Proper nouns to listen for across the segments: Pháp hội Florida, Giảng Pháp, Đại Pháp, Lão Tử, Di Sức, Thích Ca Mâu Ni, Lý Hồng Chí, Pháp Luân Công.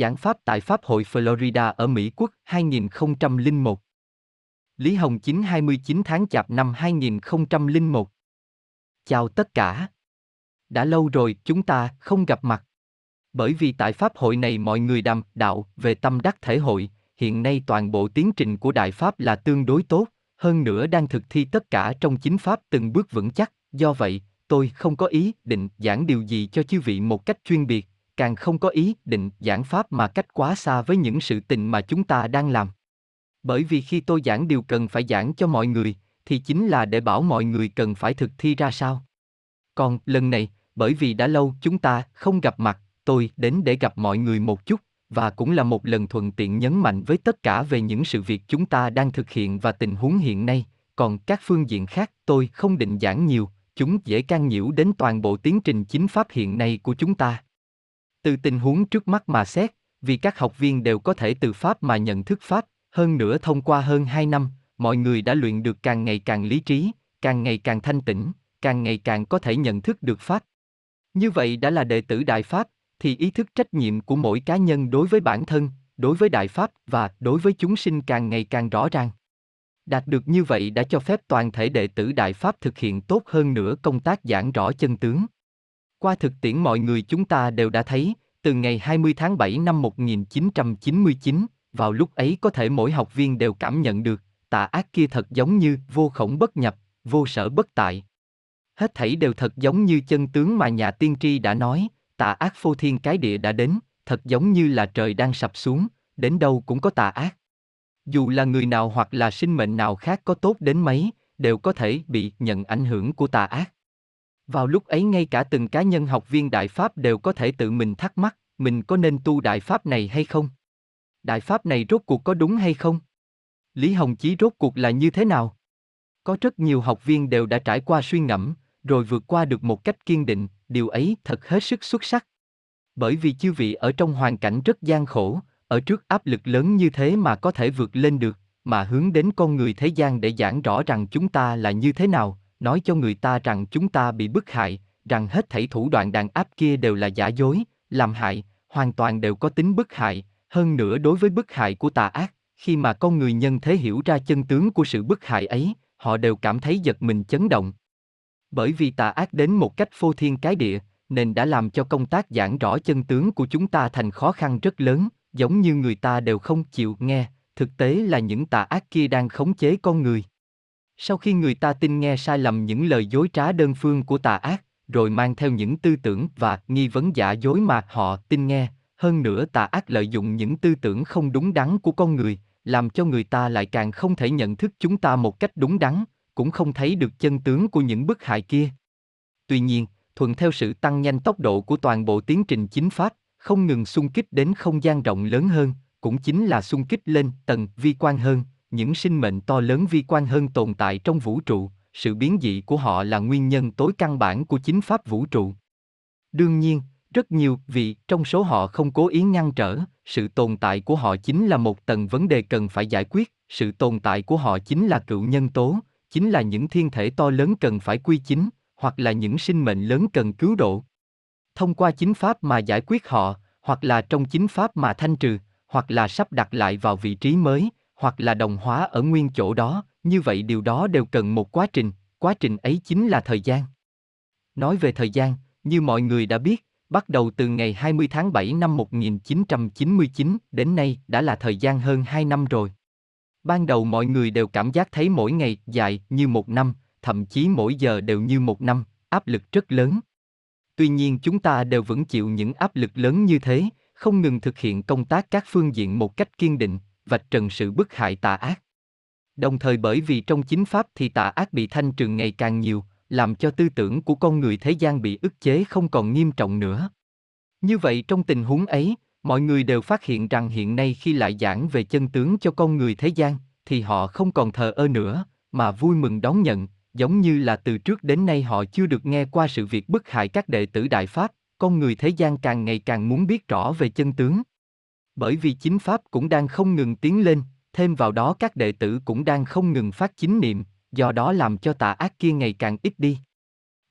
giảng Pháp tại Pháp hội Florida ở Mỹ Quốc 2001. Lý Hồng Chí 29 tháng Chạp năm 2001. Chào tất cả. Đã lâu rồi chúng ta không gặp mặt. Bởi vì tại Pháp hội này mọi người đàm đạo về tâm đắc thể hội, hiện nay toàn bộ tiến trình của Đại Pháp là tương đối tốt, hơn nữa đang thực thi tất cả trong chính Pháp từng bước vững chắc, do vậy, tôi không có ý định giảng điều gì cho chư vị một cách chuyên biệt, càng không có ý định giảng Pháp mà cách quá xa với những sự tình mà chúng ta đang làm. Bởi vì khi tôi giảng điều cần phải giảng cho mọi người, thì chính là để bảo mọi người cần phải thực thi ra sao. Còn lần này, bởi vì đã lâu chúng ta không gặp mặt, tôi đến để gặp mọi người một chút, và cũng là một lần thuận tiện nhấn mạnh với tất cả về những sự việc chúng ta đang thực hiện và tình huống hiện nay, còn các phương diện khác tôi không định giảng nhiều, chúng dễ can nhiễu đến toàn bộ tiến trình chính Pháp hiện nay của chúng ta. Từ tình huống trước mắt mà xét, vì các học viên đều có thể từ Pháp mà nhận thức Pháp, hơn nữa thông qua hơn 2 năm, mọi người đã luyện được càng ngày càng lý trí, càng ngày càng thanh tĩnh, càng ngày càng có thể nhận thức được Pháp. Như vậy đã là đệ tử Đại Pháp, thì ý thức trách nhiệm của mỗi cá nhân đối với bản thân, đối với Đại Pháp và đối với chúng sinh càng ngày càng rõ ràng. Đạt được như vậy đã cho phép toàn thể đệ tử Đại Pháp thực hiện tốt hơn nữa công tác giảng rõ chân tướng. Qua thực tiễn mọi người chúng ta đều đã thấy, từ ngày 20 tháng 7 năm 1999, vào lúc ấy có thể mỗi học viên đều cảm nhận được, tà ác kia thật giống như vô khổng bất nhập, vô sở bất tại. Hết thảy đều thật giống như chân tướng mà nhà tiên tri đã nói, tà ác phô thiên cái địa đã đến, thật giống như là trời đang sập xuống, đến đâu cũng có tà ác. Dù là người nào hoặc là sinh mệnh nào khác có tốt đến mấy, đều có thể bị nhận ảnh hưởng của tà ác. Vào lúc ấy ngay cả từng cá nhân học viên Đại Pháp đều có thể tự mình thắc mắc, mình có nên tu Đại Pháp này hay không? Đại Pháp này rốt cuộc có đúng hay không? Lý Hồng Chí rốt cuộc là như thế nào? Có rất nhiều học viên đều đã trải qua suy ngẫm, rồi vượt qua được một cách kiên định, điều ấy thật hết sức xuất sắc. Bởi vì chư vị ở trong hoàn cảnh rất gian khổ, ở trước áp lực lớn như thế mà có thể vượt lên được, mà hướng đến con người thế gian để giảng rõ rằng chúng ta là như thế nào, nói cho người ta rằng chúng ta bị bức hại, rằng hết thảy thủ đoạn đàn áp kia đều là giả dối, làm hại, hoàn toàn đều có tính bức hại, hơn nữa đối với bức hại của tà ác, khi mà con người nhân thế hiểu ra chân tướng của sự bức hại ấy, họ đều cảm thấy giật mình chấn động. Bởi vì tà ác đến một cách phô thiên cái địa, nên đã làm cho công tác giảng rõ chân tướng của chúng ta thành khó khăn rất lớn, giống như người ta đều không chịu nghe, thực tế là những tà ác kia đang khống chế con người. Sau khi người ta tin nghe sai lầm những lời dối trá đơn phương của tà ác, rồi mang theo những tư tưởng và nghi vấn giả dối mà họ tin nghe, hơn nữa tà ác lợi dụng những tư tưởng không đúng đắn của con người, làm cho người ta lại càng không thể nhận thức chúng ta một cách đúng đắn, cũng không thấy được chân tướng của những bức hại kia. Tuy nhiên, thuận theo sự tăng nhanh tốc độ của toàn bộ tiến trình chính Pháp, không ngừng xung kích đến không gian rộng lớn hơn, cũng chính là xung kích lên tầng vi quan hơn, những sinh mệnh to lớn vi quan hơn tồn tại trong vũ trụ, sự biến dị của họ là nguyên nhân tối căn bản của chính Pháp vũ trụ. Đương nhiên, rất nhiều vị trong số họ không cố ý ngăn trở, sự tồn tại của họ chính là một tầng vấn đề cần phải giải quyết, sự tồn tại của họ chính là cựu nhân tố, chính là những thiên thể to lớn cần phải quy chính, hoặc là những sinh mệnh lớn cần cứu độ. Thông qua chính Pháp mà giải quyết họ, hoặc là trong chính Pháp mà thanh trừ, hoặc là sắp đặt lại vào vị trí mới, hoặc là đồng hóa ở nguyên chỗ đó, như vậy điều đó đều cần một quá trình ấy chính là thời gian. Nói về thời gian, như mọi người đã biết, bắt đầu từ ngày 20 tháng 7 năm 1999 đến nay đã là thời gian hơn 2 năm rồi. Ban đầu mọi người đều cảm giác thấy mỗi ngày dài như một năm, thậm chí mỗi giờ đều như một năm, áp lực rất lớn. Tuy nhiên chúng ta đều vẫn chịu những áp lực lớn như thế, không ngừng thực hiện công tác các phương diện một cách kiên định, vạch trần sự bức hại tà ác. Đồng thời bởi vì trong chính Pháp thì tà ác bị thanh trừ ngày càng nhiều, làm cho tư tưởng của con người thế gian bị ức chế không còn nghiêm trọng nữa. Như vậy trong tình huống ấy, mọi người đều phát hiện rằng hiện nay khi lại giảng về chân tướng cho con người thế gian, thì họ không còn thờ ơ nữa, mà vui mừng đón nhận, giống như là từ trước đến nay họ chưa được nghe qua sự việc bức hại các đệ tử Đại Pháp, con người thế gian càng ngày càng muốn biết rõ về chân tướng. Bởi vì chính Pháp cũng đang không ngừng tiến lên, thêm vào đó các đệ tử cũng đang không ngừng phát chính niệm, do đó làm cho tà ác kia ngày càng ít đi.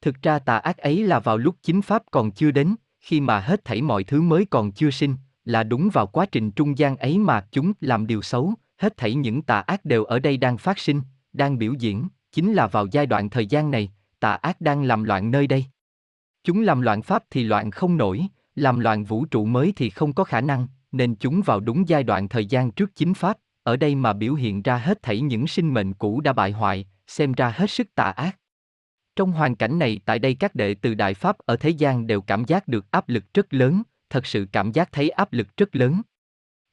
Thực ra tà ác ấy là vào lúc chính Pháp còn chưa đến, khi mà hết thảy mọi thứ mới còn chưa sinh, là đúng vào quá trình trung gian ấy mà chúng làm điều xấu, hết thảy những tà ác đều ở đây đang phát sinh, đang biểu diễn, chính là vào giai đoạn thời gian này, tà ác đang làm loạn nơi đây. Chúng làm loạn Pháp thì loạn không nổi, làm loạn vũ trụ mới thì không có khả năng, nên chúng vào đúng giai đoạn thời gian trước chính Pháp, ở đây mà biểu hiện ra hết thảy những sinh mệnh cũ đã bại hoại, xem ra hết sức tà ác. Trong hoàn cảnh này tại đây các đệ tử Đại Pháp ở thế gian đều cảm giác được áp lực rất lớn, thật sự cảm giác thấy áp lực rất lớn.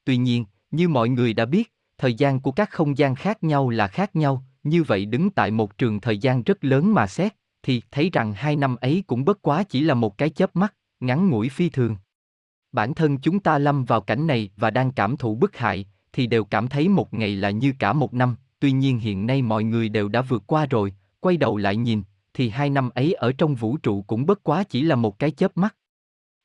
Tuy nhiên, như mọi người đã biết, thời gian của các không gian khác nhau là khác nhau, như vậy đứng tại một trường thời gian rất lớn mà xét, thì thấy rằng 2 năm ấy cũng bất quá chỉ là một cái chớp mắt, ngắn ngủi phi thường. Bản thân chúng ta lâm vào cảnh này và đang cảm thụ bức hại, thì đều cảm thấy một ngày là như cả 1 năm, tuy nhiên hiện nay mọi người đều đã vượt qua rồi, quay đầu lại nhìn, thì 2 năm ấy ở trong vũ trụ cũng bất quá chỉ là một cái chớp mắt.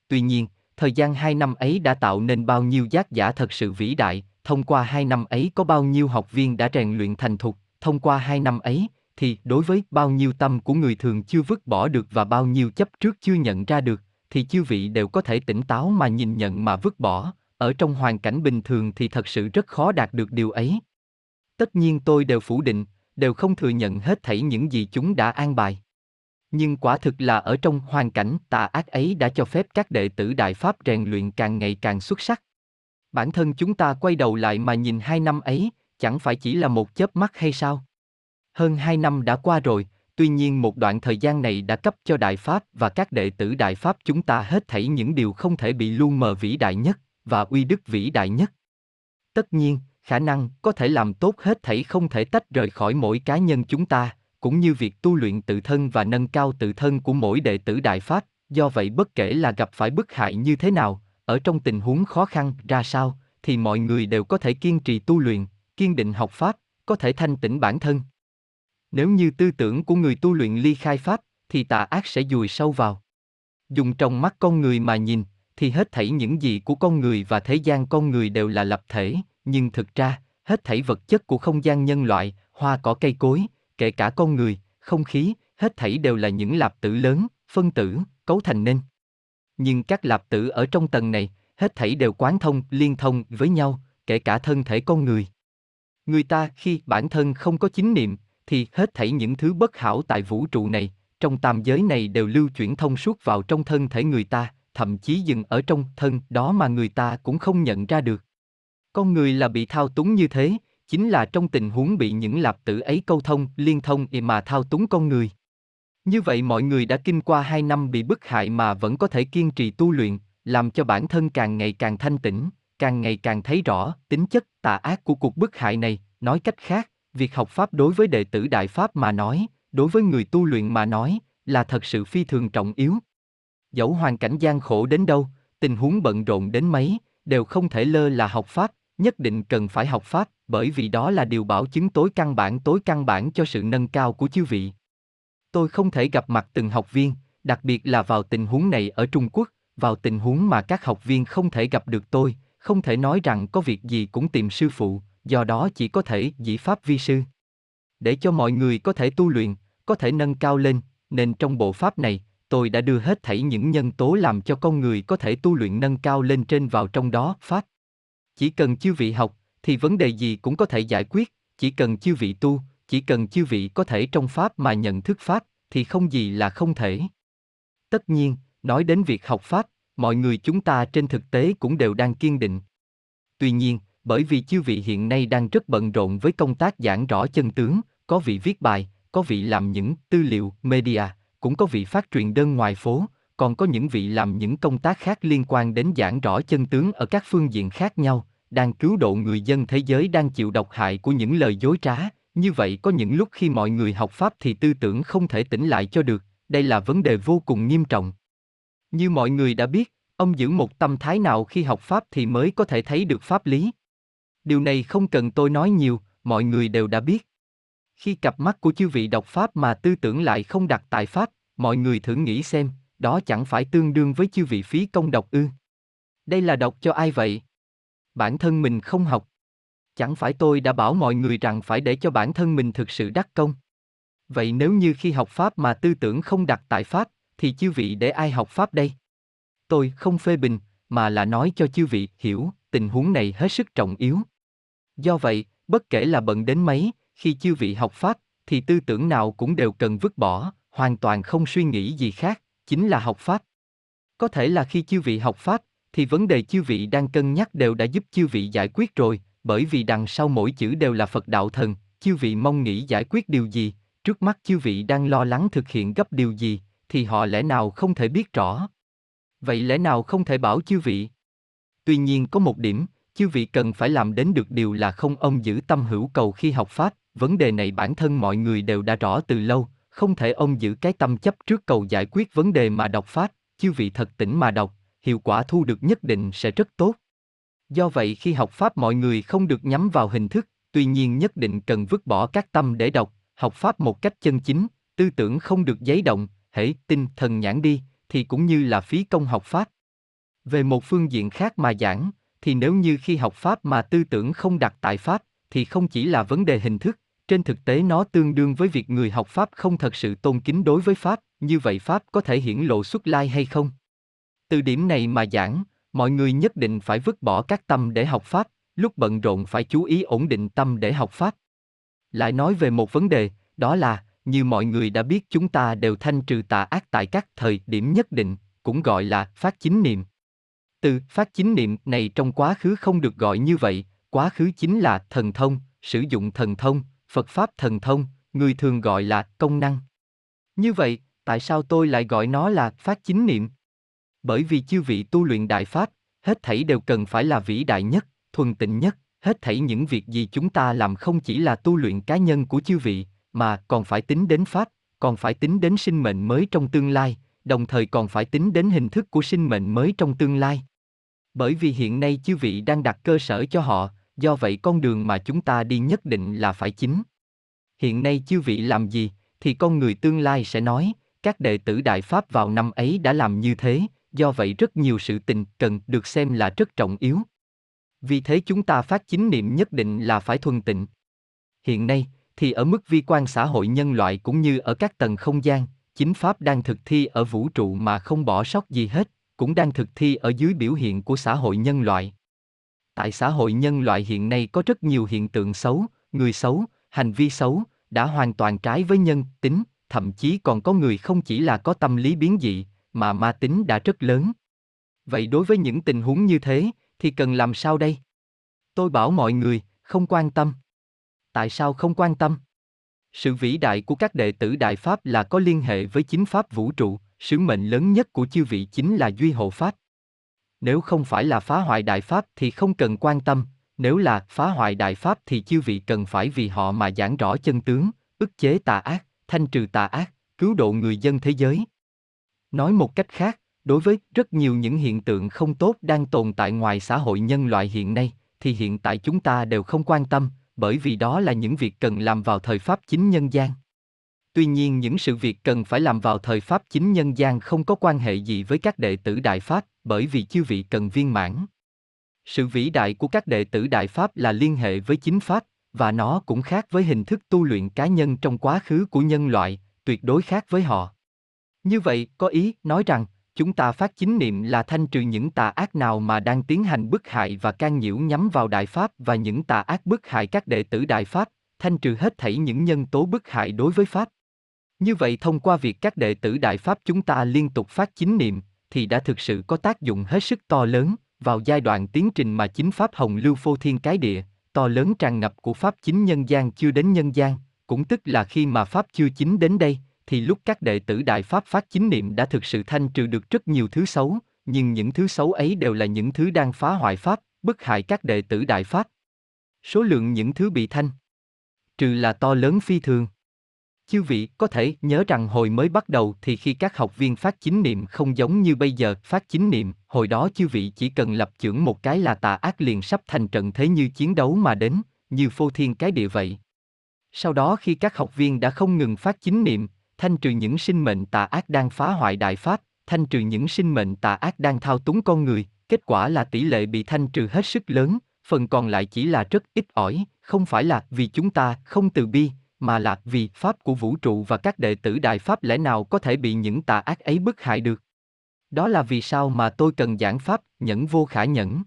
Tuy nhiên, thời gian 2 năm ấy đã tạo nên bao nhiêu giác giả thật sự vĩ đại, thông qua 2 năm ấy có bao nhiêu học viên đã rèn luyện thành thục, thông qua 2 năm ấy, thì đối với bao nhiêu tâm của người thường chưa vứt bỏ được và bao nhiêu chấp trước chưa nhận ra được, thì chư vị đều có thể tỉnh táo mà nhìn nhận mà vứt bỏ, ở trong hoàn cảnh bình thường thì thật sự rất khó đạt được điều ấy. Tất nhiên tôi đều phủ định, đều không thừa nhận hết thảy những gì chúng đã an bài. Nhưng quả thực là ở trong hoàn cảnh tà ác ấy đã cho phép các đệ tử Đại Pháp rèn luyện càng ngày càng xuất sắc. Bản thân chúng ta quay đầu lại mà nhìn 2 năm ấy, chẳng phải chỉ là một chớp mắt hay sao? Hơn 2 năm đã qua rồi, tuy nhiên một đoạn thời gian này đã cấp cho Đại Pháp và các đệ tử Đại Pháp chúng ta hết thảy những điều không thể bị lu mờ vĩ đại nhất và uy đức vĩ đại nhất. Tất nhiên, khả năng có thể làm tốt hết thảy không thể tách rời khỏi mỗi cá nhân chúng ta, cũng như việc tu luyện tự thân và nâng cao tự thân của mỗi đệ tử Đại Pháp, do vậy bất kể là gặp phải bức hại như thế nào, ở trong tình huống khó khăn ra sao, thì mọi người đều có thể kiên trì tu luyện, kiên định học Pháp, có thể thanh tĩnh bản thân. Nếu như tư tưởng của người tu luyện ly khai Pháp, thì tà ác sẽ dùi sâu vào. Dùng trong mắt con người mà nhìn, thì hết thảy những gì của con người và thế gian con người đều là lập thể, nhưng thực ra, hết thảy vật chất của không gian nhân loại, hoa cỏ cây cối, kể cả con người, không khí, hết thảy đều là những lạp tử lớn, phân tử, cấu thành nên. Nhưng các lạp tử ở trong tầng này, hết thảy đều quán thông, liên thông với nhau, kể cả thân thể con người. Người ta khi bản thân không có chính niệm, thì hết thảy những thứ bất hảo tại vũ trụ này, trong tam giới này đều lưu chuyển thông suốt vào trong thân thể người ta, thậm chí dừng ở trong thân đó mà người ta cũng không nhận ra được. Con người là bị thao túng như thế, chính là trong tình huống bị những lạp tử ấy câu thông, liên thông mà thao túng con người. Như vậy mọi người đã kinh qua 2 năm bị bức hại mà vẫn có thể kiên trì tu luyện, làm cho bản thân càng ngày càng thanh tĩnh, càng ngày càng thấy rõ tính chất tà ác của cuộc bức hại này. Nói cách khác, việc học Pháp đối với đệ tử Đại Pháp mà nói, đối với người tu luyện mà nói, là thật sự phi thường trọng yếu. Dẫu hoàn cảnh gian khổ đến đâu, tình huống bận rộn đến mấy, đều không thể lơ là học Pháp, nhất định cần phải học Pháp, bởi vì đó là điều bảo chứng tối căn bản cho sự nâng cao của chư vị. Tôi không thể gặp mặt từng học viên, đặc biệt là vào tình huống này ở Trung Quốc, vào tình huống mà các học viên không thể gặp được tôi, không thể nói rằng có việc gì cũng tìm sư phụ, do đó chỉ có thể dĩ Pháp vi sư. Để cho mọi người có thể tu luyện, có thể nâng cao lên, nên trong bộ Pháp này, tôi đã đưa hết thảy những nhân tố làm cho con người có thể tu luyện nâng cao lên trên vào trong đó, Pháp. Chỉ cần chư vị học, thì vấn đề gì cũng có thể giải quyết, chỉ cần chư vị tu, chỉ cần chư vị có thể trong Pháp mà nhận thức Pháp, thì không gì là không thể. Tất nhiên, nói đến việc học Pháp, mọi người chúng ta trên thực tế cũng đều đang kiên định. Tuy nhiên, bởi vì chư vị hiện nay đang rất bận rộn với công tác giảng rõ chân tướng, có vị viết bài, có vị làm những tư liệu, media, cũng có vị phát truyền đơn ngoài phố, còn có những vị làm những công tác khác liên quan đến giảng rõ chân tướng ở các phương diện khác nhau, đang cứu độ người dân thế giới đang chịu độc hại của những lời dối trá. Như vậy có những lúc khi mọi người học Pháp thì tư tưởng không thể tỉnh lại cho được, đây là vấn đề vô cùng nghiêm trọng. Như mọi người đã biết, ông giữ một tâm thái nào khi học Pháp thì mới có thể thấy được Pháp lý. Điều này không cần tôi nói nhiều, mọi người đều đã biết. Khi cặp mắt của chư vị đọc Pháp mà tư tưởng lại không đặt tại Pháp, mọi người thử nghĩ xem, đó chẳng phải tương đương với chư vị phí công đọc ư? Đây là đọc cho ai vậy? Bản thân mình không học. Chẳng phải tôi đã bảo mọi người rằng phải để cho bản thân mình thực sự đắc công. Vậy nếu như khi học Pháp mà tư tưởng không đặt tại Pháp, thì chư vị để ai học Pháp đây? Tôi không phê bình, mà là nói cho chư vị hiểu tình huống này hết sức trọng yếu. Do vậy, bất kể là bận đến mấy, khi chư vị học Pháp, thì tư tưởng nào cũng đều cần vứt bỏ, hoàn toàn không suy nghĩ gì khác, chính là học Pháp. Có thể là khi chư vị học Pháp, thì vấn đề chư vị đang cân nhắc đều đã giúp chư vị giải quyết rồi, bởi vì đằng sau mỗi chữ đều là Phật đạo thần, chư vị mong nghĩ giải quyết điều gì, trước mắt chư vị đang lo lắng thực hiện gấp điều gì, thì họ lẽ nào không thể biết rõ. Vậy lẽ nào không thể bảo chư vị? Tuy nhiên có một điểm, chư vị cần phải làm đến được điều là không ông giữ tâm hữu cầu khi học Pháp, vấn đề này bản thân mọi người đều đã rõ từ lâu, không thể ông giữ cái tâm chấp trước cầu giải quyết vấn đề mà đọc Pháp, chư vị thật tỉnh mà đọc, hiệu quả thu được nhất định sẽ rất tốt. Do vậy khi học Pháp mọi người không được nhắm vào hình thức, tuy nhiên nhất định cần vứt bỏ các tâm để đọc, học Pháp một cách chân chính, tư tưởng không được giấy động, hễ tinh thần nhãn đi, thì cũng như là phí công học Pháp. Về một phương diện khác mà giảng, thì nếu như khi học Pháp mà tư tưởng không đặt tại Pháp, thì không chỉ là vấn đề hình thức, trên thực tế nó tương đương với việc người học Pháp không thật sự tôn kính đối với Pháp, như vậy Pháp có thể hiển lộ xuất lai hay không? Từ điểm này mà giảng, mọi người nhất định phải vứt bỏ các tâm để học Pháp, lúc bận rộn phải chú ý ổn định tâm để học Pháp. Lại nói về một vấn đề, đó là, như mọi người đã biết chúng ta đều thanh trừ tà ác tại các thời điểm nhất định, cũng gọi là phát chính niệm. Từ phát chính niệm này trong quá khứ không được gọi như vậy, quá khứ chính là thần thông, sử dụng thần thông, Phật Pháp thần thông, người thường gọi là công năng. Như vậy, tại sao tôi lại gọi nó là phát chính niệm? Bởi vì chư vị tu luyện Đại Pháp, hết thảy đều cần phải là vĩ đại nhất, thuần tịnh nhất, hết thảy những việc gì chúng ta làm không chỉ là tu luyện cá nhân của chư vị, mà còn phải tính đến Pháp, còn phải tính đến sinh mệnh mới trong tương lai, đồng thời còn phải tính đến hình thức của sinh mệnh mới trong tương lai. Bởi vì hiện nay chư vị đang đặt cơ sở cho họ, do vậy con đường mà chúng ta đi nhất định là phải chính. Hiện nay chư vị làm gì, thì con người tương lai sẽ nói, các đệ tử Đại Pháp vào năm ấy đã làm như thế, do vậy rất nhiều sự tình cần được xem là rất trọng yếu. Vì thế chúng ta phát chính niệm nhất định là phải thuần tịnh. Hiện nay, thì ở mức vi quan xã hội nhân loại cũng như ở các tầng không gian, chính Pháp đang thực thi ở vũ trụ mà không bỏ sót gì hết, cũng đang thực thi ở dưới biểu hiện của xã hội nhân loại. Tại xã hội nhân loại hiện nay có rất nhiều hiện tượng xấu, người xấu, hành vi xấu, đã hoàn toàn trái với nhân tính, thậm chí còn có người không chỉ là có tâm lý biến dị, mà ma tính đã rất lớn. Vậy đối với những tình huống như thế, thì cần làm sao đây? Tôi bảo mọi người, không quan tâm. Tại sao không quan tâm? Sự vĩ đại của các đệ tử Đại Pháp là có liên hệ với chính Pháp vũ trụ, sứ mệnh lớn nhất của chư vị chính là duy hộ Pháp. Nếu không phải là phá hoại Đại Pháp thì không cần quan tâm, nếu là phá hoại Đại Pháp thì chư vị cần phải vì họ mà giảng rõ chân tướng, ức chế tà ác, thanh trừ tà ác, cứu độ người dân thế giới. Nói một cách khác, đối với rất nhiều những hiện tượng không tốt đang tồn tại ngoài xã hội nhân loại hiện nay, thì hiện tại chúng ta đều không quan tâm, bởi vì đó là những việc cần làm vào thời Pháp chính nhân gian. Tuy nhiên những sự việc cần phải làm vào thời Pháp chính nhân gian không có quan hệ gì với các đệ tử Đại Pháp, bởi vì chư vị cần viên mãn. Sự vĩ đại của các đệ tử Đại Pháp là liên hệ với chính Pháp, và nó cũng khác với hình thức tu luyện cá nhân trong quá khứ của nhân loại, tuyệt đối khác với họ. Như vậy, có ý nói rằng, chúng ta phát chính niệm là thanh trừ những tà ác nào mà đang tiến hành bức hại và can nhiễu nhắm vào Đại Pháp và những tà ác bức hại các đệ tử Đại Pháp, thanh trừ hết thảy những nhân tố bức hại đối với Pháp. Như vậy thông qua việc các đệ tử Đại Pháp chúng ta liên tục phát chính niệm, thì đã thực sự có tác dụng hết sức to lớn vào giai đoạn tiến trình mà chính Pháp hồng lưu phô thiên cái địa, to lớn tràn ngập của Pháp chính nhân gian chưa đến nhân gian, cũng tức là khi mà Pháp chưa chính đến đây, thì lúc các đệ tử Đại Pháp phát chính niệm đã thực sự thanh trừ được rất nhiều thứ xấu, nhưng những thứ xấu ấy đều là những thứ đang phá hoại Pháp, bức hại các đệ tử Đại Pháp. Số lượng những thứ bị thanh trừ là to lớn phi thường. Chư vị có thể nhớ rằng hồi mới bắt đầu thì khi các học viên phát chính niệm không giống như bây giờ phát chính niệm, hồi đó chư vị chỉ cần lập chưởng một cái là tà ác liền sắp thành trận thế như chiến đấu mà đến, như phô thiên cái địa vậy. Sau đó khi các học viên đã không ngừng phát chính niệm, thanh trừ những sinh mệnh tà ác đang phá hoại Đại Pháp, thanh trừ những sinh mệnh tà ác đang thao túng con người, kết quả là tỷ lệ bị thanh trừ hết sức lớn, phần còn lại chỉ là rất ít ỏi, không phải là vì chúng ta không từ bi, mà là vì Pháp của vũ trụ và các đệ tử Đại Pháp lẽ nào có thể bị những tà ác ấy bức hại được. Đó là vì sao mà tôi cần giảng pháp nhẫn vô khả nhẫn.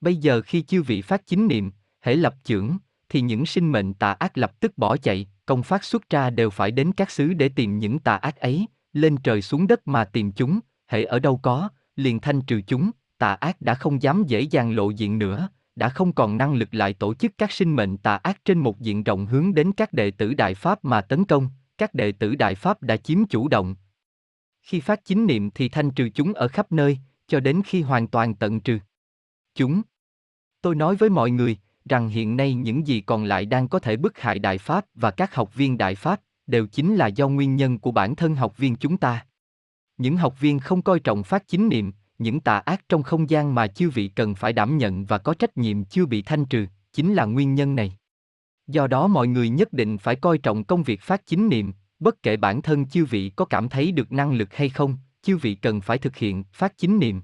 Bây giờ khi chư vị phát chính niệm, hễ lập chưởng, thì những sinh mệnh tà ác lập tức bỏ chạy, công phát xuất ra đều phải đến các xứ để tìm những tà ác ấy, lên trời xuống đất mà tìm chúng, hễ ở đâu có, liền thanh trừ chúng, tà ác đã không dám dễ dàng lộ diện nữa, đã không còn năng lực lại tổ chức các sinh mệnh tà ác trên một diện rộng hướng đến các đệ tử Đại Pháp mà tấn công, các đệ tử Đại Pháp đã chiếm chủ động. Khi phát chính niệm thì thanh trừ chúng ở khắp nơi, cho đến khi hoàn toàn tận trừ chúng. Tôi nói với mọi người rằng hiện nay những gì còn lại đang có thể bức hại Đại Pháp và các học viên Đại Pháp đều chính là do nguyên nhân của bản thân học viên chúng ta. Những học viên không coi trọng phát chính niệm, những tà ác trong không gian mà chư vị cần phải đảm nhận và có trách nhiệm chưa bị thanh trừ, chính là nguyên nhân này. Do đó mọi người nhất định phải coi trọng công việc phát chính niệm, bất kể bản thân chư vị có cảm thấy được năng lực hay không, chư vị cần phải thực hiện phát chính niệm.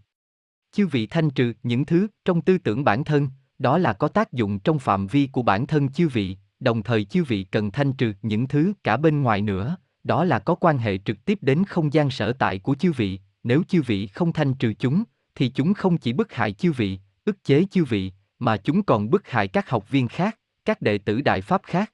Chư vị thanh trừ những thứ trong tư tưởng bản thân, đó là có tác dụng trong phạm vi của bản thân chư vị, đồng thời chư vị cần thanh trừ những thứ cả bên ngoài nữa, đó là có quan hệ trực tiếp đến không gian sở tại của chư vị. Nếu chư vị không thanh trừ chúng, thì chúng không chỉ bức hại chư vị, ức chế chư vị, mà chúng còn bức hại các học viên khác, các đệ tử Đại Pháp khác.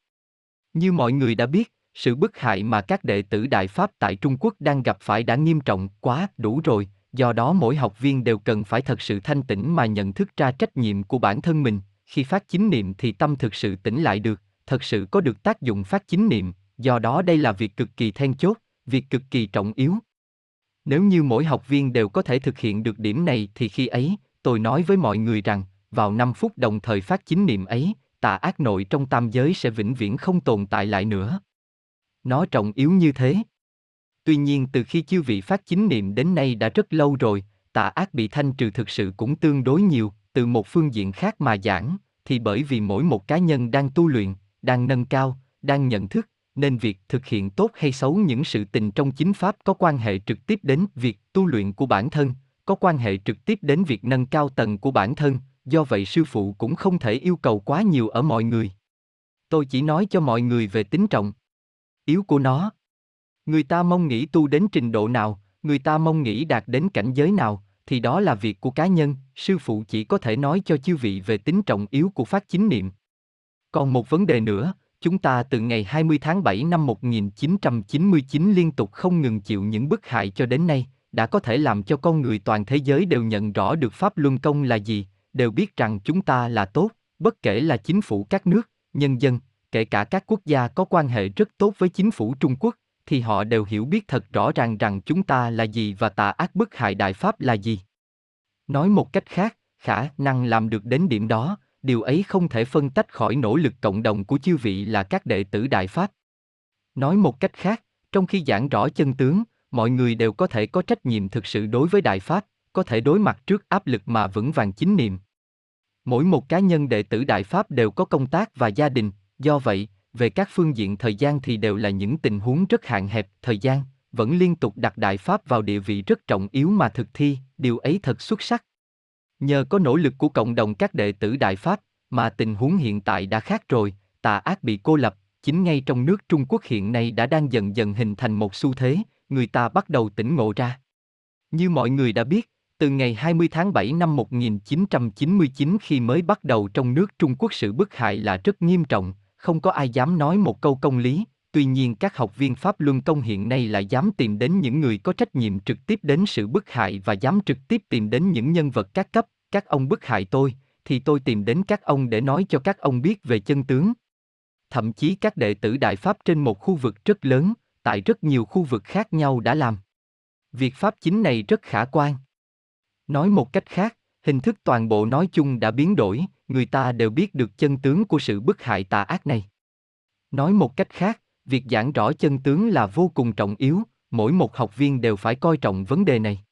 Như mọi người đã biết, sự bức hại mà các đệ tử Đại Pháp tại Trung Quốc đang gặp phải đã nghiêm trọng quá đủ rồi, do đó mỗi học viên đều cần phải thật sự thanh tĩnh mà nhận thức ra trách nhiệm của bản thân mình. Khi phát chính niệm thì tâm thực sự tĩnh lại được, thật sự có được tác dụng phát chính niệm, do đó đây là việc cực kỳ then chốt, việc cực kỳ trọng yếu. Nếu như mỗi học viên đều có thể thực hiện được điểm này thì khi ấy, tôi nói với mọi người rằng, vào 5 phút đồng thời phát chính niệm ấy, tà ác nội trong tam giới sẽ vĩnh viễn không tồn tại lại nữa. Nó trọng yếu như thế. Tuy nhiên từ khi chư vị phát chính niệm đến nay đã rất lâu rồi, tà ác bị thanh trừ thực sự cũng tương đối nhiều, từ một phương diện khác mà giảng, thì bởi vì mỗi một cá nhân đang tu luyện, đang nâng cao, đang nhận thức, nên việc thực hiện tốt hay xấu những sự tình trong chính pháp có quan hệ trực tiếp đến việc tu luyện của bản thân, có quan hệ trực tiếp đến việc nâng cao tầng của bản thân, do vậy sư phụ cũng không thể yêu cầu quá nhiều ở mọi người. Tôi chỉ nói cho mọi người về tính trọng yếu của nó. Người ta mong nghĩ tu đến trình độ nào, người ta mong nghĩ đạt đến cảnh giới nào, thì đó là việc của cá nhân, sư phụ chỉ có thể nói cho chư vị về tính trọng yếu của phát chính niệm. Còn một vấn đề nữa, chúng ta từ ngày 20 tháng 7 năm 1999 liên tục không ngừng chịu những bức hại cho đến nay, đã có thể làm cho con người toàn thế giới đều nhận rõ được Pháp Luân Công là gì, đều biết rằng chúng ta là tốt, bất kể là chính phủ các nước, nhân dân, kể cả các quốc gia có quan hệ rất tốt với chính phủ Trung Quốc, thì họ đều hiểu biết thật rõ ràng rằng chúng ta là gì và tà ác bức hại Đại Pháp là gì. Nói một cách khác, khả năng làm được đến điểm đó, điều ấy không thể phân tách khỏi nỗ lực cộng đồng của chư vị là các đệ tử Đại Pháp. Nói một cách khác, trong khi giảng rõ chân tướng, mọi người đều có thể có trách nhiệm thực sự đối với Đại Pháp, có thể đối mặt trước áp lực mà vững vàng chính niệm. Mỗi một cá nhân đệ tử Đại Pháp đều có công tác và gia đình, do vậy, về các phương diện thời gian thì đều là những tình huống rất hạn hẹp, thời gian vẫn liên tục đặt Đại Pháp vào địa vị rất trọng yếu mà thực thi, điều ấy thật xuất sắc. Nhờ có nỗ lực của cộng đồng các đệ tử Đại Pháp mà tình huống hiện tại đã khác rồi, tà ác bị cô lập, chính ngay trong nước Trung Quốc hiện nay đã đang dần dần hình thành một xu thế, người ta bắt đầu tỉnh ngộ ra. Như mọi người đã biết, từ ngày 20 tháng 7 năm 1999 khi mới bắt đầu trong nước Trung Quốc sự bức hại là rất nghiêm trọng, không có ai dám nói một câu công lý, tuy nhiên các học viên Pháp Luân Công hiện nay lại dám tìm đến những người có trách nhiệm trực tiếp đến sự bức hại và dám trực tiếp tìm đến những nhân vật các cấp, các ông bức hại tôi, thì tôi tìm đến các ông để nói cho các ông biết về chân tướng. Thậm chí các đệ tử Đại Pháp trên một khu vực rất lớn, tại rất nhiều khu vực khác nhau đã làm. Việc Pháp chính này rất khả quan. Nói một cách khác, hình thức toàn bộ nói chung đã biến đổi, người ta đều biết được chân tướng của sự bức hại tà ác này. Nói một cách khác, việc giảng rõ chân tướng là vô cùng trọng yếu, mỗi một học viên đều phải coi trọng vấn đề này.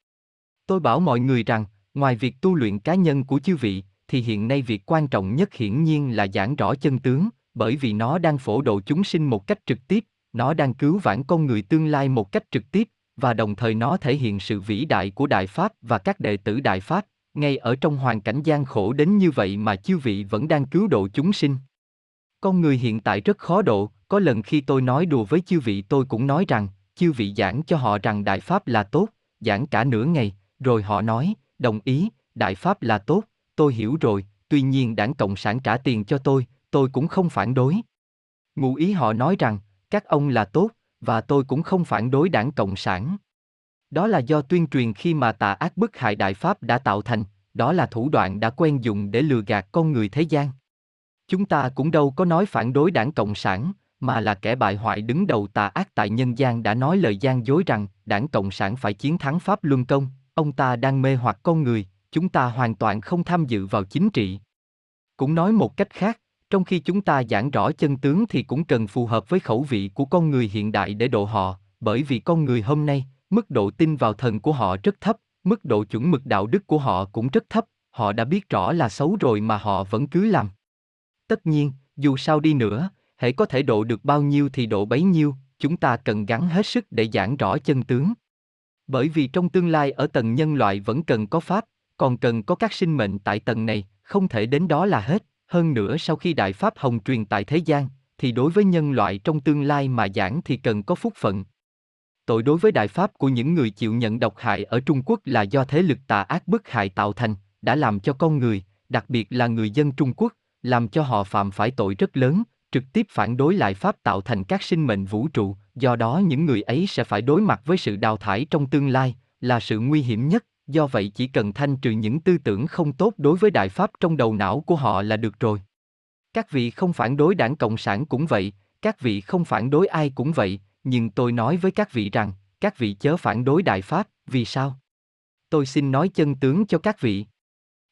Tôi bảo mọi người rằng, ngoài việc tu luyện cá nhân của chư vị, thì hiện nay việc quan trọng nhất hiển nhiên là giảng rõ chân tướng, bởi vì nó đang phổ độ chúng sinh một cách trực tiếp, nó đang cứu vãn con người tương lai một cách trực tiếp, và đồng thời nó thể hiện sự vĩ đại của Đại Pháp và các đệ tử Đại Pháp, ngay ở trong hoàn cảnh gian khổ đến như vậy mà chư vị vẫn đang cứu độ chúng sinh. Con người hiện tại rất khó độ, có lần khi tôi nói đùa với chư vị tôi cũng nói rằng, chư vị giảng cho họ rằng Đại Pháp là tốt, giảng cả nửa ngày, rồi họ nói, đồng ý, Đại Pháp là tốt, tôi hiểu rồi, tuy nhiên Đảng Cộng sản trả tiền cho tôi cũng không phản đối. Ngụ ý họ nói rằng, các ông là tốt, và tôi cũng không phản đối Đảng Cộng sản. Đó là do tuyên truyền khi mà tà ác bức hại Đại Pháp đã tạo thành, đó là thủ đoạn đã quen dùng để lừa gạt con người thế gian. Chúng ta cũng đâu có nói phản đối Đảng Cộng sản, mà là kẻ bại hoại đứng đầu tà ác tại nhân gian đã nói lời gian dối rằng Đảng Cộng sản phải chiến thắng Pháp Luân Công, ông ta đang mê hoặc con người, chúng ta hoàn toàn không tham dự vào chính trị. Cũng nói một cách khác, trong khi chúng ta giảng rõ chân tướng thì cũng cần phù hợp với khẩu vị của con người hiện đại để độ họ, bởi vì con người hôm nay, mức độ tin vào thần của họ rất thấp, mức độ chuẩn mực đạo đức của họ cũng rất thấp, họ đã biết rõ là xấu rồi mà họ vẫn cứ làm. Tất nhiên, dù sao đi nữa, hễ có thể độ được bao nhiêu thì độ bấy nhiêu, chúng ta cần gắng hết sức để giảng rõ chân tướng. Bởi vì trong tương lai ở tầng nhân loại vẫn cần có Pháp, còn cần có các sinh mệnh tại tầng này, không thể đến đó là hết. Hơn nữa sau khi Đại Pháp hồng truyền tại thế gian, thì đối với nhân loại trong tương lai mà giảng thì cần có phúc phận. Tội đối với Đại Pháp của những người chịu nhận độc hại ở Trung Quốc là do thế lực tà ác bức hại tạo thành, đã làm cho con người, đặc biệt là người dân Trung Quốc, làm cho họ phạm phải tội rất lớn, trực tiếp phản đối lại Pháp tạo thành các sinh mệnh vũ trụ, do đó những người ấy sẽ phải đối mặt với sự đào thải trong tương lai, là sự nguy hiểm nhất, do vậy chỉ cần thanh trừ những tư tưởng không tốt đối với Đại Pháp trong đầu não của họ là được rồi. Các vị không phản đối Đảng Cộng sản cũng vậy, các vị không phản đối ai cũng vậy, nhưng tôi nói với các vị rằng, các vị chớ phản đối Đại Pháp, vì sao? Tôi xin nói chân tướng cho các vị.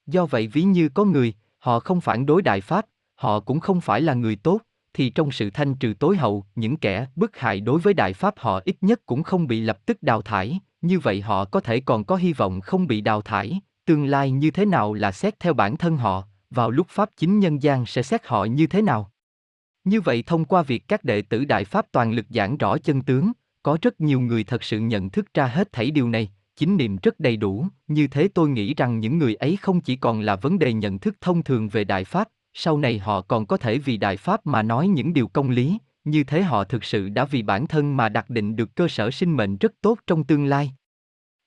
Do vậy ví như có người, họ không phản đối Đại Pháp, họ cũng không phải là người tốt, thì trong sự thanh trừ tối hậu, những kẻ bức hại đối với Đại Pháp họ ít nhất cũng không bị lập tức đào thải, như vậy họ có thể còn có hy vọng không bị đào thải, tương lai như thế nào là xét theo bản thân họ, vào lúc Pháp chính nhân gian sẽ xét họ như thế nào. Như vậy thông qua việc các đệ tử Đại Pháp toàn lực giảng rõ chân tướng, có rất nhiều người thật sự nhận thức ra hết thảy điều này, chính niệm rất đầy đủ, như thế tôi nghĩ rằng những người ấy không chỉ còn là vấn đề nhận thức thông thường về Đại Pháp, sau này họ còn có thể vì Đại Pháp mà nói những điều công lý, như thế họ thực sự đã vì bản thân mà đặt định được cơ sở sinh mệnh rất tốt trong tương lai.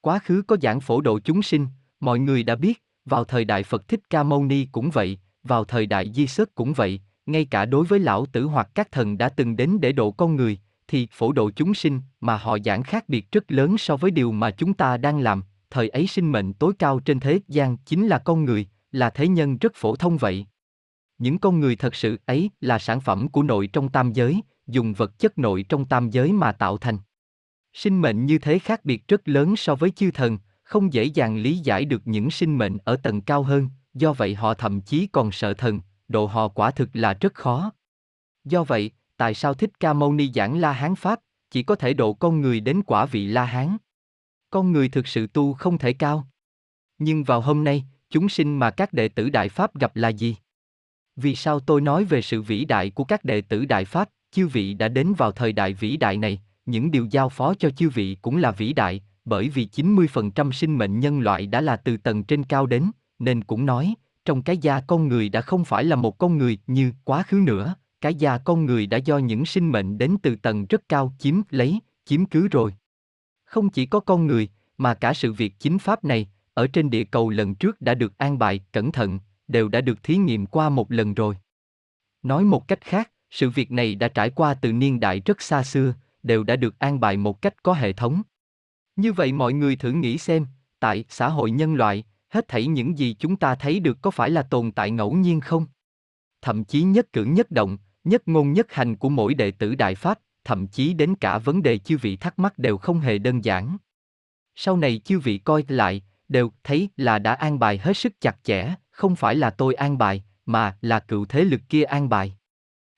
Quá khứ có giảng phổ độ chúng sinh, mọi người đã biết, vào thời đại Phật Thích Ca Mâu Ni cũng vậy, vào thời đại Di Sức cũng vậy, ngay cả đối với Lão Tử hoặc các thần đã từng đến để độ con người, thì phổ độ chúng sinh mà họ giảng khác biệt rất lớn so với điều mà chúng ta đang làm, thời ấy sinh mệnh tối cao trên thế gian chính là con người, là thế nhân rất phổ thông vậy. Những con người thật sự ấy là sản phẩm của nội trong tam giới, dùng vật chất nội trong tam giới mà tạo thành. Sinh mệnh như thế khác biệt rất lớn so với chư thần, không dễ dàng lý giải được những sinh mệnh ở tầng cao hơn, do vậy họ thậm chí còn sợ thần, độ họ quả thực là rất khó. Do vậy, tại sao Thích Ca Mâu Ni giảng La Hán Pháp, chỉ có thể độ con người đến quả vị La Hán? Con người thực sự tu không thể cao. Nhưng vào hôm nay, chúng sinh mà các đệ tử Đại Pháp gặp là gì? Vì sao tôi nói về sự vĩ đại của các đệ tử Đại Pháp, chư vị đã đến vào thời đại vĩ đại này, những điều giao phó cho chư vị cũng là vĩ đại, bởi vì 90% sinh mệnh nhân loại đã là từ tầng trên cao đến, nên cũng nói, trong cái da con người đã không phải là một con người như quá khứ nữa, cái da con người đã do những sinh mệnh đến từ tầng rất cao chiếm cứ rồi. Không chỉ có con người, mà cả sự việc chính Pháp này, ở trên địa cầu lần trước đã được an bài cẩn thận, đều đã được thí nghiệm qua một lần rồi. Nói một cách khác, sự việc này đã trải qua từ niên đại rất xa xưa, đều đã được an bài một cách có hệ thống. Như vậy mọi người thử nghĩ xem, tại xã hội nhân loại, hết thảy những gì chúng ta thấy được có phải là tồn tại ngẫu nhiên không? Thậm chí nhất cử nhất động, nhất ngôn nhất hành của mỗi đệ tử Đại Pháp, thậm chí đến cả vấn đề chư vị thắc mắc đều không hề đơn giản. Sau này chư vị coi lại, đều thấy là đã an bài hết sức chặt chẽ, không phải là tôi an bài, mà là cựu thế lực kia an bài.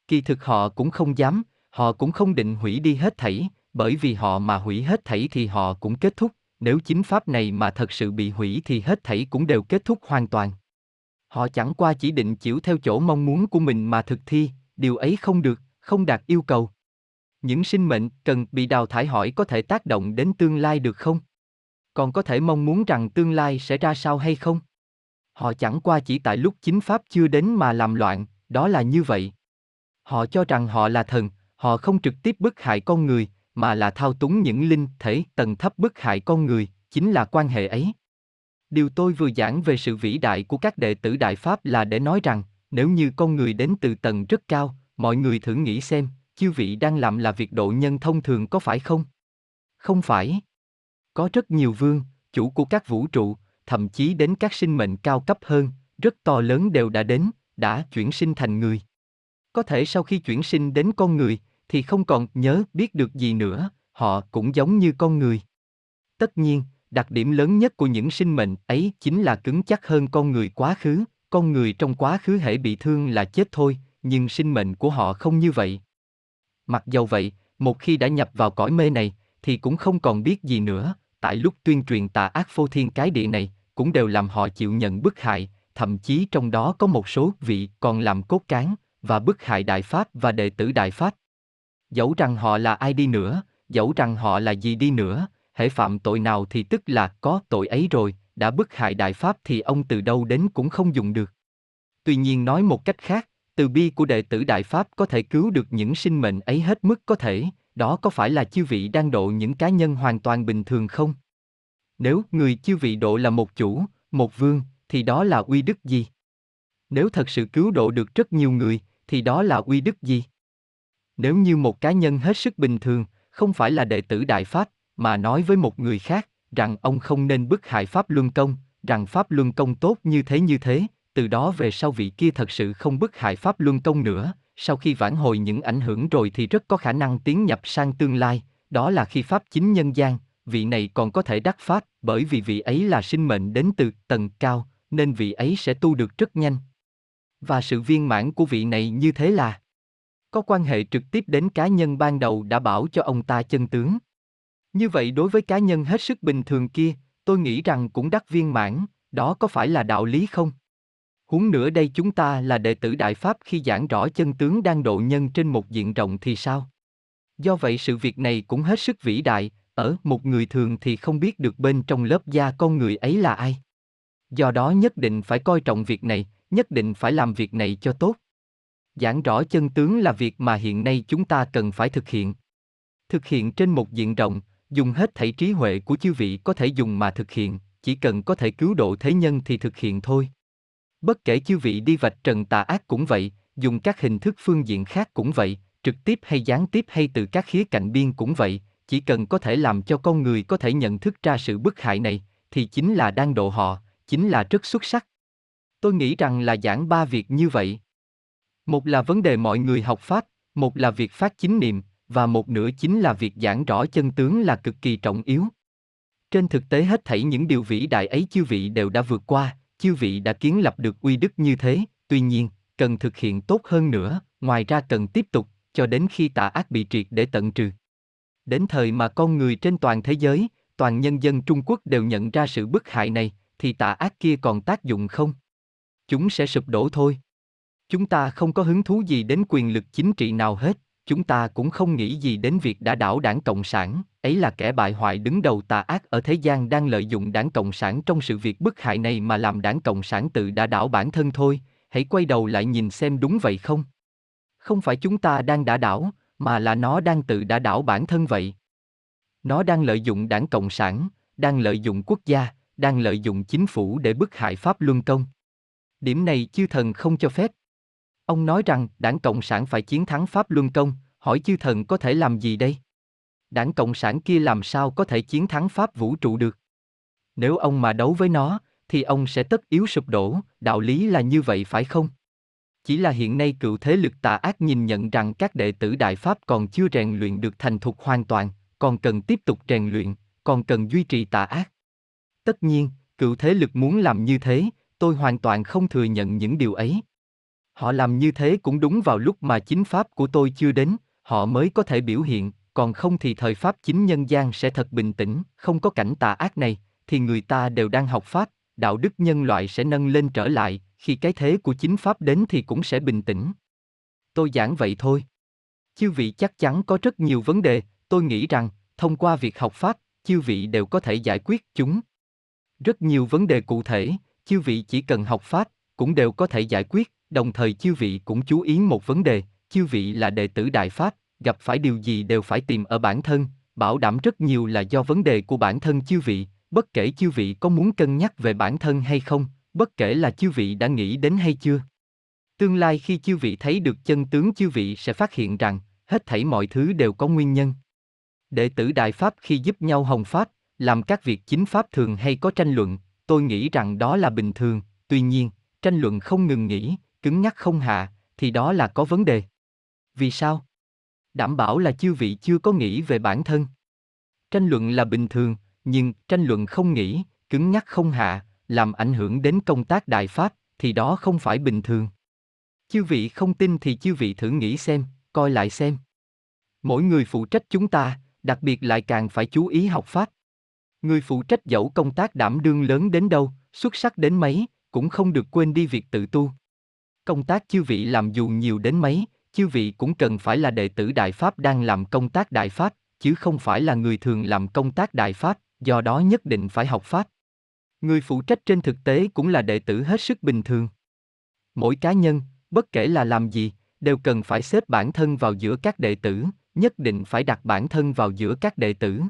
Kỳ thực họ cũng không dám, họ cũng không định hủy đi hết thảy, bởi vì họ mà hủy hết thảy thì họ cũng kết thúc, nếu chính Pháp này mà thật sự bị hủy thì hết thảy cũng đều kết thúc hoàn toàn. Họ chẳng qua chỉ định chịu theo chỗ mong muốn của mình mà thực thi, điều ấy không được, không đạt yêu cầu. Những sinh mệnh cần bị đào thải hỏi có thể tác động đến tương lai được không? Còn có thể mong muốn rằng tương lai sẽ ra sao hay không? Họ chẳng qua chỉ tại lúc chính Pháp chưa đến mà làm loạn, đó là như vậy. Họ cho rằng họ là thần, họ không trực tiếp bức hại con người, mà là thao túng những linh thể tầng thấp bức hại con người, chính là quan hệ ấy. Điều tôi vừa giảng về sự vĩ đại của các đệ tử Đại Pháp là để nói rằng, nếu như con người đến từ tầng rất cao, mọi người thử nghĩ xem, chư vị đang làm là việc độ nhân thông thường có phải không? Không phải. Có rất nhiều vương, chủ của các vũ trụ, thậm chí đến các sinh mệnh cao cấp hơn, rất to lớn đều đã đến, đã chuyển sinh thành người. Có thể sau khi chuyển sinh đến con người, thì không còn nhớ biết được gì nữa, họ cũng giống như con người. Tất nhiên, đặc điểm lớn nhất của những sinh mệnh ấy chính là cứng chắc hơn con người quá khứ. Con người trong quá khứ hễ bị thương là chết thôi, nhưng sinh mệnh của họ không như vậy. Mặc dầu vậy, một khi đã nhập vào cõi mê này, thì cũng không còn biết gì nữa. Tại lúc tuyên truyền tà ác phô thiên cái địa này, cũng đều làm họ chịu nhận bức hại, thậm chí trong đó có một số vị còn làm cốt cán, và bức hại Đại Pháp và đệ tử Đại Pháp. Dẫu rằng họ là ai đi nữa, dẫu rằng họ là gì đi nữa, hễ phạm tội nào thì tức là có tội ấy rồi, đã bức hại Đại Pháp thì ông từ đâu đến cũng không dùng được. Tuy nhiên nói một cách khác, từ bi của đệ tử Đại Pháp có thể cứu được những sinh mệnh ấy hết mức có thể, đó có phải là chư vị đang độ những cá nhân hoàn toàn bình thường không? Nếu người chư vị độ là một chủ, một vương, thì đó là uy đức gì? Nếu thật sự cứu độ được rất nhiều người, thì đó là uy đức gì? Nếu như một cá nhân hết sức bình thường, không phải là đệ tử Đại Pháp, mà nói với một người khác, rằng ông không nên bức hại Pháp Luân Công, rằng Pháp Luân Công tốt như thế, từ đó về sau vị kia thật sự không bức hại Pháp Luân Công nữa, sau khi vãn hồi những ảnh hưởng rồi thì rất có khả năng tiến nhập sang tương lai, đó là khi Pháp chính nhân gian, vị này còn có thể đắc Pháp, bởi vì vị ấy là sinh mệnh đến từ tầng cao, nên vị ấy sẽ tu được rất nhanh. Và sự viên mãn của vị này như thế là có quan hệ trực tiếp đến cá nhân ban đầu đã bảo cho ông ta chân tướng. Như vậy đối với cá nhân hết sức bình thường kia, tôi nghĩ rằng cũng đắc viên mãn, đó có phải là đạo lý không? Huống nữa đây chúng ta là đệ tử Đại Pháp khi giảng rõ chân tướng đang độ nhân trên một diện rộng thì sao? Do vậy sự việc này cũng hết sức vĩ đại, ở một người thường thì không biết được bên trong lớp da con người ấy là ai. Do đó nhất định phải coi trọng việc này, nhất định phải làm việc này cho tốt. Giảng rõ chân tướng là việc mà hiện nay chúng ta cần phải thực hiện. Thực hiện trên một diện rộng, dùng hết thảy trí huệ của chư vị có thể dùng mà thực hiện, chỉ cần có thể cứu độ thế nhân thì thực hiện thôi. Bất kể chư vị đi vạch trần tà ác cũng vậy, dùng các hình thức phương diện khác cũng vậy, trực tiếp hay gián tiếp hay từ các khía cạnh biên cũng vậy, chỉ cần có thể làm cho con người có thể nhận thức ra sự bức hại này, thì chính là đang độ họ, chính là rất xuất sắc. Tôi nghĩ rằng là giảng ba việc như vậy. Một là vấn đề mọi người học Pháp, một là việc phát chính niệm, và một nữa chính là việc giảng rõ chân tướng là cực kỳ trọng yếu. Trên thực tế hết thảy những điều vĩ đại ấy chư vị đều đã vượt qua, chư vị đã kiến lập được uy đức như thế, tuy nhiên, cần thực hiện tốt hơn nữa, ngoài ra cần tiếp tục, cho đến khi tà ác bị triệt để tận trừ. Đến thời mà con người trên toàn thế giới, toàn nhân dân Trung Quốc đều nhận ra sự bức hại này, thì tà ác kia còn tác dụng không? Chúng sẽ sụp đổ thôi. Chúng ta không có hứng thú gì đến quyền lực chính trị nào hết. Chúng ta cũng không nghĩ gì đến việc đã đảo đảng Cộng sản, ấy là kẻ bại hoại đứng đầu tà ác ở thế gian đang lợi dụng đảng Cộng sản trong sự việc bức hại này mà làm đảng Cộng sản tự đã đảo bản thân thôi, hãy quay đầu lại nhìn xem đúng vậy không? Không phải chúng ta đang đã đảo, mà là nó đang tự đã đảo bản thân vậy. Nó đang lợi dụng đảng Cộng sản, đang lợi dụng quốc gia, đang lợi dụng chính phủ để bức hại Pháp Luân Công. Điểm này chư thần không cho phép. Ông nói rằng đảng Cộng sản phải chiến thắng Pháp Luân Công, hỏi chư thần có thể làm gì đây? Đảng Cộng sản kia làm sao có thể chiến thắng Pháp vũ trụ được? Nếu ông mà đấu với nó, thì ông sẽ tất yếu sụp đổ, đạo lý là như vậy phải không? Chỉ là hiện nay cựu thế lực tà ác nhìn nhận rằng các đệ tử Đại Pháp còn chưa rèn luyện được thành thục hoàn toàn, còn cần tiếp tục rèn luyện, còn cần duy trì tà ác. Tất nhiên, cựu thế lực muốn làm như thế, tôi hoàn toàn không thừa nhận những điều ấy. Họ làm như thế cũng đúng vào lúc mà chính Pháp của tôi chưa đến, họ mới có thể biểu hiện, còn không thì thời Pháp chính nhân gian sẽ thật bình tĩnh, không có cảnh tà ác này, thì người ta đều đang học Pháp, đạo đức nhân loại sẽ nâng lên trở lại, khi cái thế của chính Pháp đến thì cũng sẽ bình tĩnh. Tôi giảng vậy thôi. Chư vị chắc chắn có rất nhiều vấn đề, tôi nghĩ rằng, thông qua việc học Pháp, chư vị đều có thể giải quyết chúng. Rất nhiều vấn đề cụ thể, chư vị chỉ cần học Pháp, cũng đều có thể giải quyết. Đồng thời chư vị cũng chú ý một vấn đề, chư vị là đệ tử Đại Pháp, gặp phải điều gì đều phải tìm ở bản thân, bảo đảm rất nhiều là do vấn đề của bản thân chư vị, bất kể chư vị có muốn cân nhắc về bản thân hay không, bất kể là chư vị đã nghĩ đến hay chưa. Tương lai khi chư vị thấy được chân tướng, chư vị sẽ phát hiện rằng hết thảy mọi thứ đều có nguyên nhân. Đệ tử Đại Pháp khi giúp nhau hồng Pháp, làm các việc chính Pháp thường hay có tranh luận, tôi nghĩ rằng đó là bình thường, tuy nhiên, tranh luận không ngừng nghỉ, cứng nhắc không hạ, thì đó là có vấn đề. Vì sao? Đảm bảo là chư vị chưa có nghĩ về bản thân. Tranh luận là bình thường, nhưng tranh luận không nghĩ, cứng nhắc không hạ, làm ảnh hưởng đến công tác Đại Pháp, thì đó không phải bình thường. Chư vị không tin thì chư vị thử nghĩ xem, coi lại xem. Mỗi người phụ trách chúng ta, đặc biệt lại càng phải chú ý học Pháp. Người phụ trách dẫu công tác đảm đương lớn đến đâu, xuất sắc đến mấy, cũng không được quên đi việc tự tu. Công tác chư vị làm dù nhiều đến mấy, chư vị cũng cần phải là đệ tử Đại Pháp đang làm công tác Đại Pháp, chứ không phải là người thường làm công tác Đại Pháp, do đó nhất định phải học Pháp. Người phụ trách trên thực tế cũng là đệ tử hết sức bình thường. Mỗi cá nhân, bất kể là làm gì, đều cần phải xếp bản thân vào giữa các đệ tử, nhất định phải đặt bản thân vào giữa các đệ tử.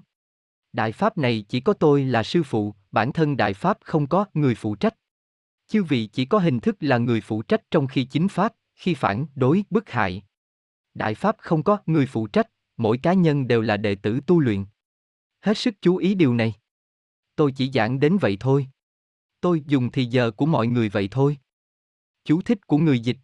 Đại Pháp này chỉ có tôi là sư phụ, bản thân Đại Pháp không có người phụ trách. Chư vị chỉ có hình thức là người phụ trách trong khi chính Pháp, khi phản đối bức hại. Đại Pháp không có người phụ trách, mỗi cá nhân đều là đệ tử tu luyện. Hết sức chú ý điều này. Tôi chỉ giảng đến vậy thôi. Tôi dùng thì giờ của mọi người vậy thôi. Chú thích của người dịch.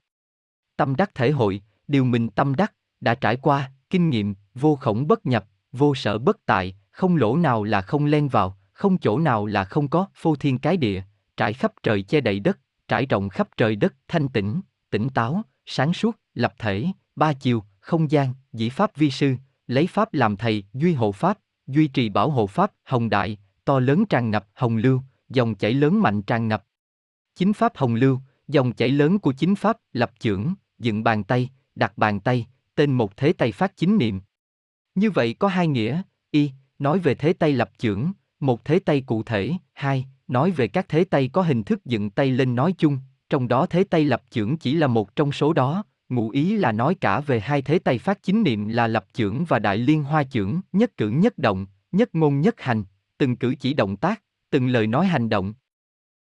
Tâm đắc thể hội, điều mình tâm đắc, đã trải qua, kinh nghiệm, vô khổng bất nhập, vô sở bất tại, không lỗ nào là không len vào, không chỗ nào là không có, phô thiên cái địa, trải khắp trời che đậy đất, trải rộng khắp trời đất, thanh tịnh, tỉnh táo, sáng suốt, lập thể, ba chiều, không gian, dĩ Pháp vi sư, lấy Pháp làm thầy, duy hộ Pháp, duy trì bảo hộ Pháp, hồng đại, to lớn tràn ngập, hồng lưu, dòng chảy lớn mạnh tràn ngập. Chính Pháp hồng lưu, dòng chảy lớn của chính Pháp, lập chưởng, dựng bàn tay, đặt bàn tay, tên một thế tay phát chính niệm. Như vậy có hai nghĩa, y, nói về thế tay lập chưởng, một thế tay cụ thể, hai, nói về các thế tay có hình thức dựng tay lên nói chung, trong đó thế tay lập chưởng chỉ là một trong số đó, ngụ ý là nói cả về hai thế tay phát chính niệm là lập chưởng và đại liên hoa chưởng, nhất cử nhất động, nhất ngôn nhất hành, từng cử chỉ động tác, từng lời nói hành động.